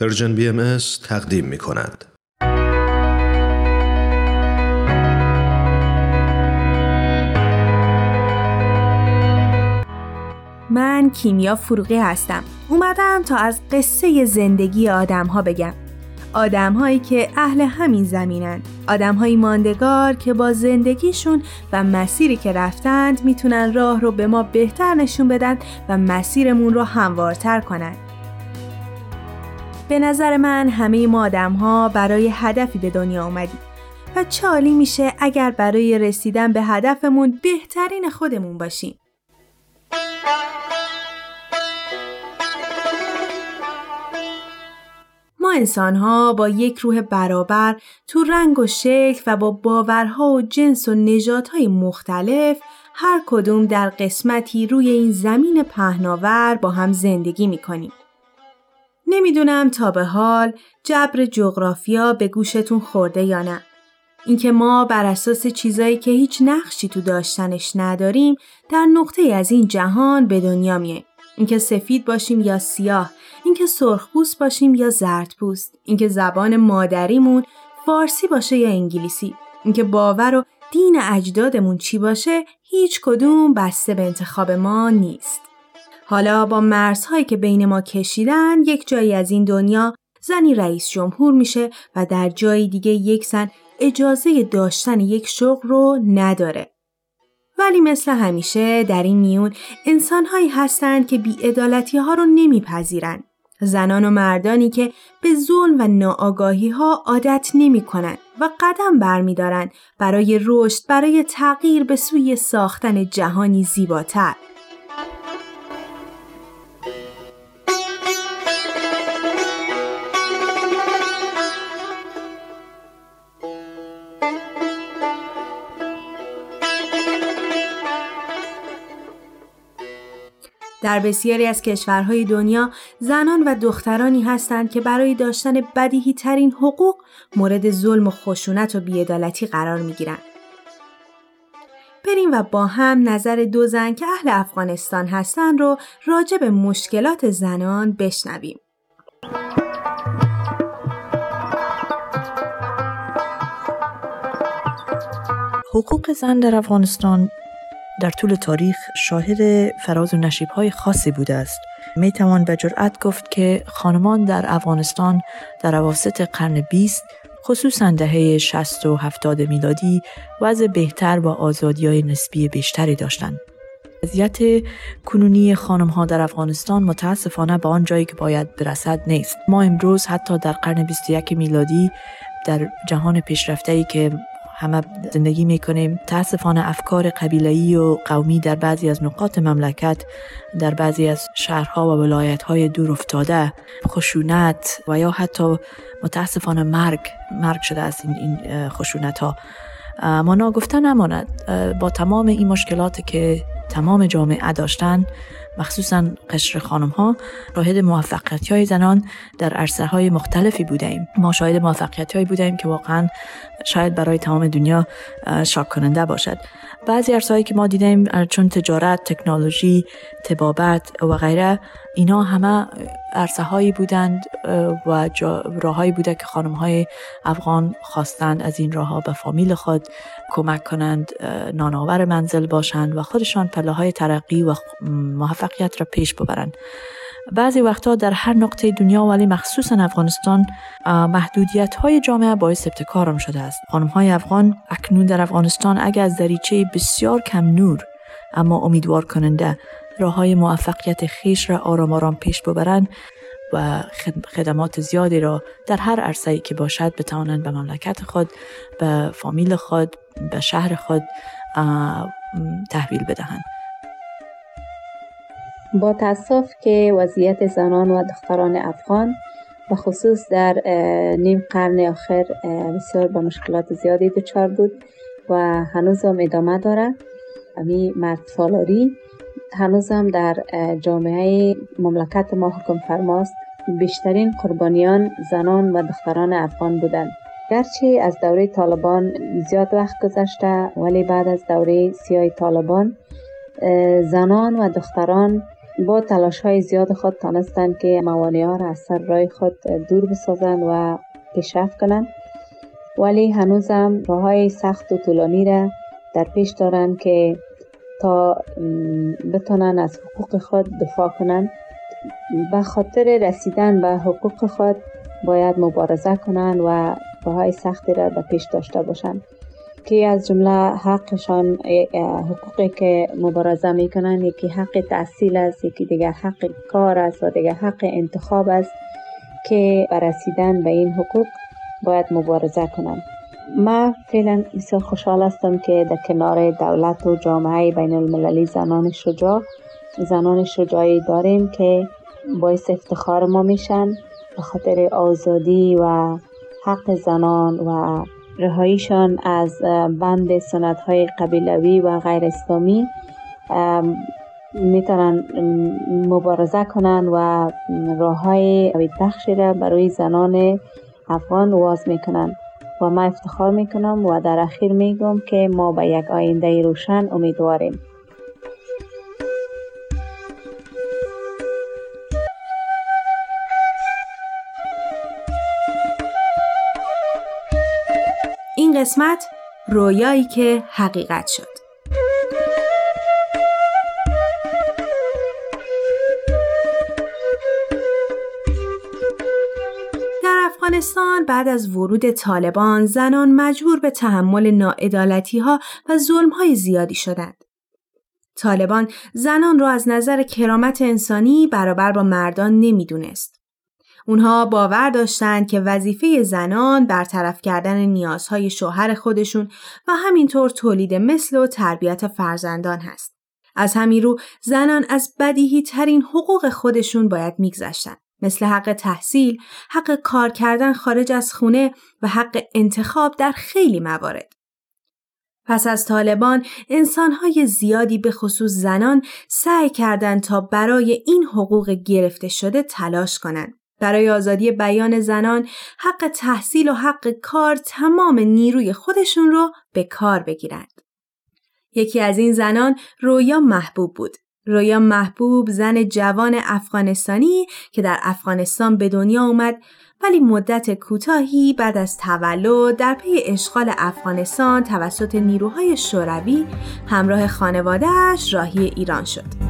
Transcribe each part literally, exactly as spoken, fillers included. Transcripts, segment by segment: ارژن بی ام تقدیم می کند. من کیمیا فروقی هستم. اومدم تا از قصه زندگی آدم‌ها بگم. آدم‌هایی که اهل همین زمینن، آدم‌های ماندگار که با زندگیشون و مسیری که رفتند میتونن راه رو به ما بهتر نشون بدن و مسیرمون رو هموارتر کنن. به نظر من همه ما آدم‌ها برای هدفی به دنیا اومدیم و چه عالی میشه اگر برای رسیدن به هدفمون بهترین خودمون باشیم. ما انسان‌ها با یک روح برابر تو رنگ و شکل و با باورها و جنس و نژادهای مختلف هر کدوم در قسمتی روی این زمین پهناور با هم زندگی می‌کنیم. نمیدونم تا به حال جبر جغرافیا به گوشتون خورده یا نه. اینکه ما بر اساس چیزایی که هیچ نقشی تو داشتنش نداریم در نقطه‌ای از این جهان به دنیا میایم. اینکه سفید باشیم یا سیاه، اینکه سرخپوست باشیم یا زردپوست، اینکه زبان مادریمون فارسی باشه یا انگلیسی، اینکه باور و دین اجدادمون چی باشه، هیچ کدوم بسته به انتخاب ما نیست. حالا با مرزهایی که بین ما کشیدن، یک جایی از این دنیا زنی رئیس جمهور میشه و در جایی دیگه یک زن اجازه داشتن یک شغل رو نداره. ولی مثل همیشه در این میون انسان‌هایی هستند که بی‌عدالتی‌ها رو نمی‌پذیرند. زنان و مردانی که به ظلم و ناآگاهی‌ها عادت نمی‌کنند و قدم برمی‌دارند برای رشد، برای تغییر به سوی ساختن جهانی زیباتر. در بسیاری از کشورهای دنیا زنان و دخترانی هستند که برای داشتن بدیهی ترین حقوق مورد ظلم و خشونت و بی‌عدالتی قرار می‌گیرند. بریم و با هم نظر دو زن که اهل افغانستان هستند رو راجع به مشکلات زنان بشنویم. حقوق زن در افغانستان در طول تاریخ شاهد فراز و نشیب‌های خاصی بوده است. میتوان به جرأت گفت که خانمان در افغانستان در اواسط قرن بیست، خصوصاً دهه شصت و هفتاد میلادی، وضع بهتر و آزادی‌های نسبی بیشتری داشتند. وضعیت کنونی خانم‌ها در افغانستان متأسفانه به آن جایی که باید برسد نیست. ما امروز حتی در قرن بیست و یک میلادی در جهان پیشرفته‌ای که همه زندگی میکنیم، متاسفانه افکار قبیله‌ای و قومی در بعضی از نقاط مملکت، در بعضی از شهرها و ولایت‌های دور افتاده، خشونت و یا حتی متاسفانه مرگ مرگ شده از این خشونت‌ها. ما ناگفته نماند با تمام این مشکلات که تمام جامعه داشتن، مخصوصاً قشر خانم‌ها، شاهد موفقیت‌های زنان در عرصه‌های مختلفی بودیم. ما شاهد موفقیت‌هایی بودیم که واقعاً شاید برای تمام دنیا شاک کننده باشد. بعضی عرصه‌هایی که ما دیدیم چون تجارت، تکنولوژی، طبابت و غیره، اینا همه عرصه‌هایی بودند و راه‌هایی بوده که خانم‌های افغان خواستند از این راه‌ها به فامیل خود کمک کنند، نانآور منزل باشند و خودشان پله‌های ترقی و موفقیت را پیش ببرند. بعضی وقتا در هر نقطه دنیا ولی مخصوصاً افغانستان محدودیت‌های جامعه باعث ابتکارم شده است. خانم‌های افغان اکنون در افغانستان اگر از دریچه بسیار کم نور اما امیدوار کننده راه‌های موفقیت خیش را آرام آرام پیش ببرند و خدمات زیادی را در هر عرصه‌ای که باشد بتوانند به مملکت خود، به فامیل خود، به شهر خود تحویل بدهند. با تأسف که وضعیت زنان و دختران افغان و خصوص در نیم قرن آخر بسیار با مشکلات زیادی دچار بود و هنوز هم ادامه داره. امی مرد سالاری هنوز هم در جامعه مملکت ما حکم فرماست. بیشترین قربانیان زنان و دختران افغان بودند. گرچه از دوره طالبان زیاد وقت گذشته، ولی بعد از دوره سیاه طالبان زنان و دختران با تلاش‌های زیاد خود توانستند که موانع‌ها را از سر راه خود دور بسازند و پیشرفت کنند، ولی هنوز هم راه‌های سخت و طولانی را در پیش دارند که تا بتوانند از حقوق خود دفاع کنند. به خاطر رسیدن به حقوق خود باید مبارزه کنند و راه‌های سختی را در پیش داشته باشند که از جمله حقشان، حقوقی که مبارزه میکنن، یکی حق تحصیل است، یکی دیگر حق کار است و دیگر حق انتخاب است که برای رسیدن به این حقوق باید مبارزه کنن. ما فعلا بسیار خوشحال هستم که در کنار دولت و جامعه بین المللی زنان شجاع زنان شجاعی داریم که باعث افتخار ما میشن به خاطر آزادی و حق زنان و رهاییشان از بند سنت‌های قبیلوی و غیر اسلامی میتونن مبارزه کنن و راه‌های بخشی را برای زنان افغان واز میکنن و ما افتخار میکنم و در اخیر میگم که ما به یک آینده روشن امیدواریم. این قسمت رویایی که حقیقت شد. در افغانستان بعد از ورود طالبان زنان مجبور به تحمل ناعدالتی‌ها و ظلم‌های زیادی شدند. طالبان زنان را از نظر کرامت انسانی برابر با مردان نمی‌دونست. اونها باور داشتند که وظیفه زنان برطرف کردن نیازهای شوهر خودشون و همینطور تولید مثل و تربیت فرزندان هست. از همین رو زنان از بدیهی ترین حقوق خودشون باید میگذشتن، مثل حق تحصیل، حق کار کردن خارج از خونه و حق انتخاب در خیلی موارد. پس از طالبان انسانهای زیادی به خصوص زنان سعی کردند تا برای این حقوق گرفته شده تلاش کنند. برای آزادی بیان زنان، حق تحصیل و حق کار، تمام نیروی خودشون رو به کار بگیرند. یکی از این زنان رویا محبوب بود. رویا محبوب زن جوان افغانستانی که در افغانستان به دنیا اومد، ولی مدت کوتاهی بعد از تولد در پی اشغال افغانستان توسط نیروهای شوروی همراه خانواده‌اش راهی ایران شد.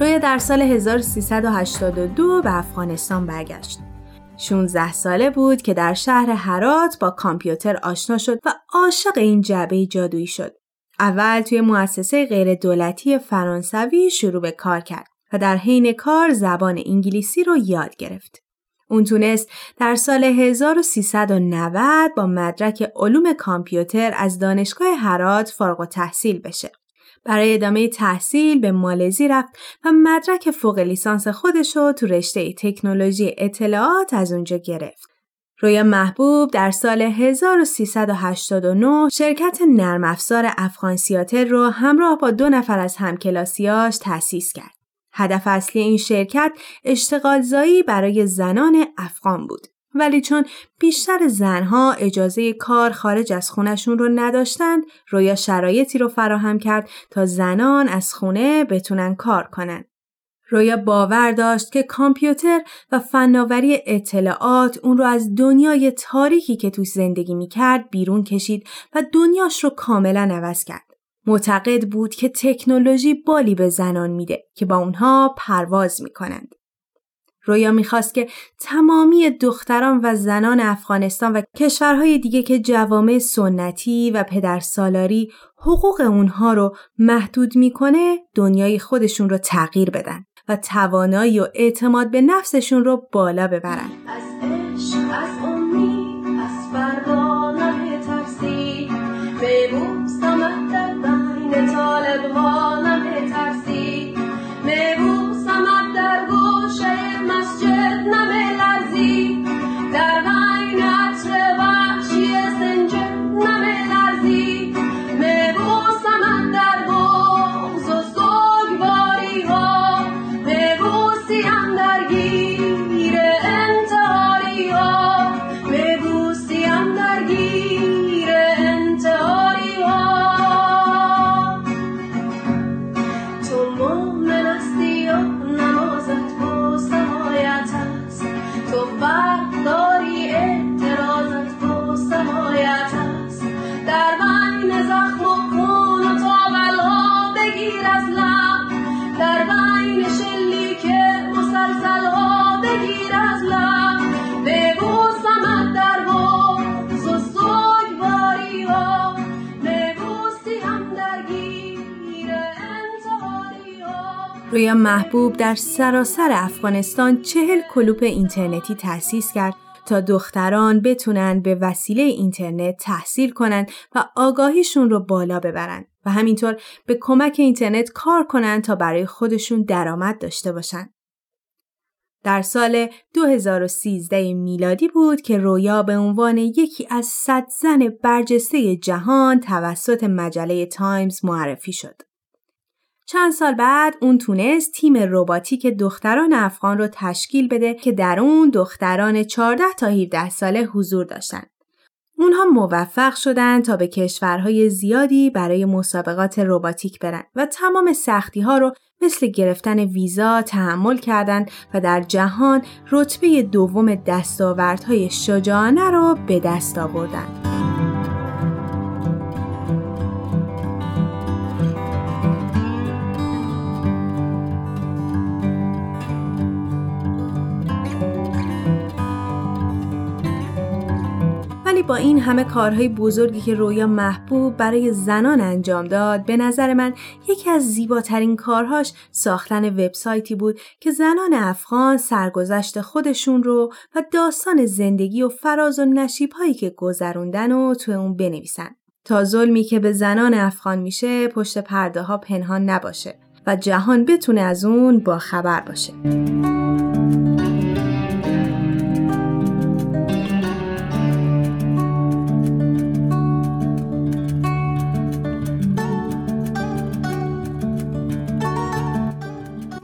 رویا در سال هزار و سیصد و هشتاد و دو به افغانستان برگشت. شانزده ساله بود که در شهر هرات با کامپیوتر آشنا شد و عاشق این جعبه جادویی شد. اول توی مؤسسه غیر دولتی فرانسوی شروع به کار کرد و در حین کار زبان انگلیسی رو یاد گرفت. اون تونست در سال هزار و سیصد و نود با مدرک علوم کامپیوتر از دانشگاه هرات فارغ التحصیل بشه. برای ادامه تحصیل به مالزی رفت و مدرک فوق لیسانس خودش رو تو رشته تکنولوژی اطلاعات از اونجا گرفت. رویا محبوب در سال هزار و سیصد و هشتاد و نه شرکت نرم افزار افغان سیاتر رو همراه با دو نفر از همکلاسیاش تأسیس کرد. هدف اصلی این شرکت اشتغالزایی برای زنان افغان بود. ولی چون بیشتر زنها اجازه کار خارج از خونشون رو نداشتند، رویا شرایطی رو فراهم کرد تا زنان از خونه بتونن کار کنن. رویا باور داشت که کامپیوتر و فناوری اطلاعات اون رو از دنیای تاریکی که توش زندگی میکرد بیرون کشید و دنیاش رو کاملا عوض کرد. معتقد بود که تکنولوژی بالی به زنان میده که با اونها پرواز میکنند. رویا میخواست که تمامی دختران و زنان افغانستان و کشورهای دیگه که جوامع سنتی و پدرسالاری حقوق اونها رو محدود میکنه، دنیای خودشون رو تغییر بدن و توانایی و اعتماد به نفسشون رو بالا ببرن. از عشق، از امید، از فردا نترسی، میبوس تمدد بین طالب ها نترسی، میبوس تمدد در گوشه مسجد نمی‌لرزی، در بین عطر وحشی زنجیر نمی‌لرزی، میبوسمت در بغض و سوگواری‌ها، میبوسیم در گیر انتحاری‌ها. رویا محبوب در سراسر افغانستان چهل کلوپ اینترنتی تأسیس کرد تا دختران بتونن به وسیله اینترنت تحصیل کنن و آگاهیشون رو بالا ببرن و همینطور به کمک اینترنت کار کنن تا برای خودشون درآمد داشته باشن. در سال دو هزار و سیزده میلادی بود که رویا به عنوان یکی از صد زن برجسته جهان توسط مجله تایمز معرفی شد. چند سال بعد اون تونست تیم رباتیک دختران افغان رو تشکیل بده که در اون دختران چهارده تا هفده ساله حضور داشتن. اونها موفق شدن تا به کشورهای زیادی برای مسابقات رباتیک برن و تمام سختی‌ها رو مثل گرفتن ویزا تحمل کردند و در جهان رتبه دوم دستاوردهای شجاعانه رو به دست آوردند. با این همه کارهای بزرگی که رویا محبوب برای زنان انجام داد، به نظر من یکی از زیباترین کارهاش ساختن وبسایتی بود که زنان افغان سرگذشت خودشون رو و داستان زندگی و فراز و نشیب‌هایی که گذروندن و تو اون بنویسن تا ظلمی که به زنان افغان میشه پشت پرده‌ها پنهان نباشه و جهان بتونه از اون با خبر باشه.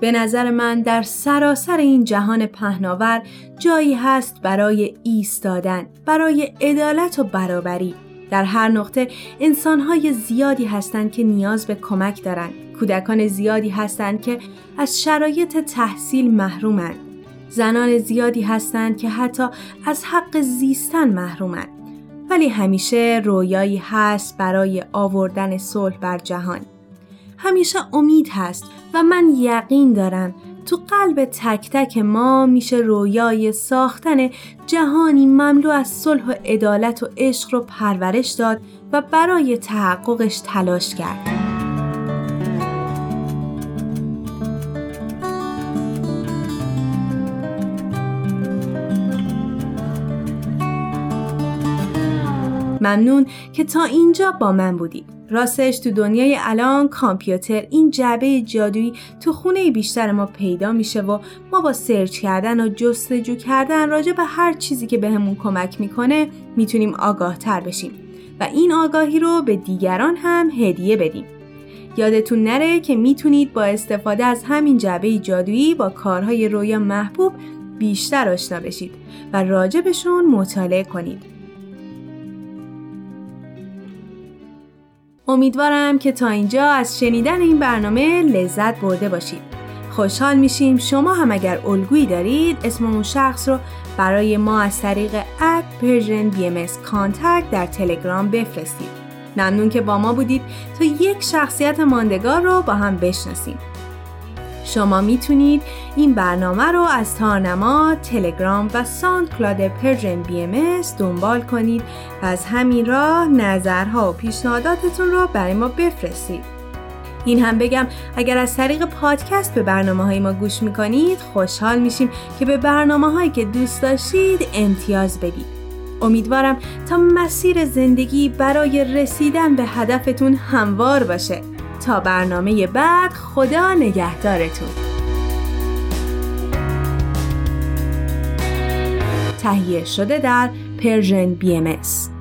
به نظر من در سراسر این جهان پهناور جایی هست برای ایستادن، برای عدالت و برابری. در هر نقطه انسان‌های زیادی هستند که نیاز به کمک دارند. کودکان زیادی هستند که از شرایط تحصیل محرومند. زنان زیادی هستند که حتی از حق زیستن محرومند. ولی همیشه رویایی هست برای آوردن صلح بر جهان. همیشه امید هست و من یقین دارم تو قلب تک تک ما میشه رویای ساختن جهانی مملو از صلح و عدالت و عشق رو پرورش داد و برای تحققش تلاش کرد. ممنون که تا اینجا با من بودید. راستش تو دنیای الان کامپیوتر این جعبه جادویی تو خونه بیشتر ما پیدا میشه و ما با سرچ کردن و جستجو کردن راجع به هر چیزی که بهمون کمک میکنه میتونیم آگاه‌تر بشیم و این آگاهی رو به دیگران هم هدیه بدیم. یادتون نره که میتونید با استفاده از همین جعبه جادویی با کارهای رویا محبوب بیشتر آشنا بشید و راجع بهشون مطالعه کنید. امیدوارم که تا اینجا از شنیدن این برنامه لذت برده باشید. خوشحال میشیم شما هم اگر الگویی دارید اسم اون شخص رو برای ما از طریق اد ارژن بی ام کانتکت در تلگرام بفرستید. ممنون که با ما بودید تا یک شخصیت ماندگار رو با هم بشناسیم. شما میتونید این برنامه رو از تارنما، تلگرام و ساند کلاد ارژن بی ام اس دنبال کنید و از همین راه نظرها و پیشنهاداتتون رو برای ما بفرستید. این هم بگم اگر از طریق پادکست به برنامه‌های ما گوش میکنید خوشحال میشیم که به برنامه‌هایی که دوست داشتید امتیاز بدید. امیدوارم تا مسیر زندگی برای رسیدن به هدفتون هموار باشه. تا برنامه بعد، خدا نگهدارتون. تهیه شده در ارژن بی ام اس.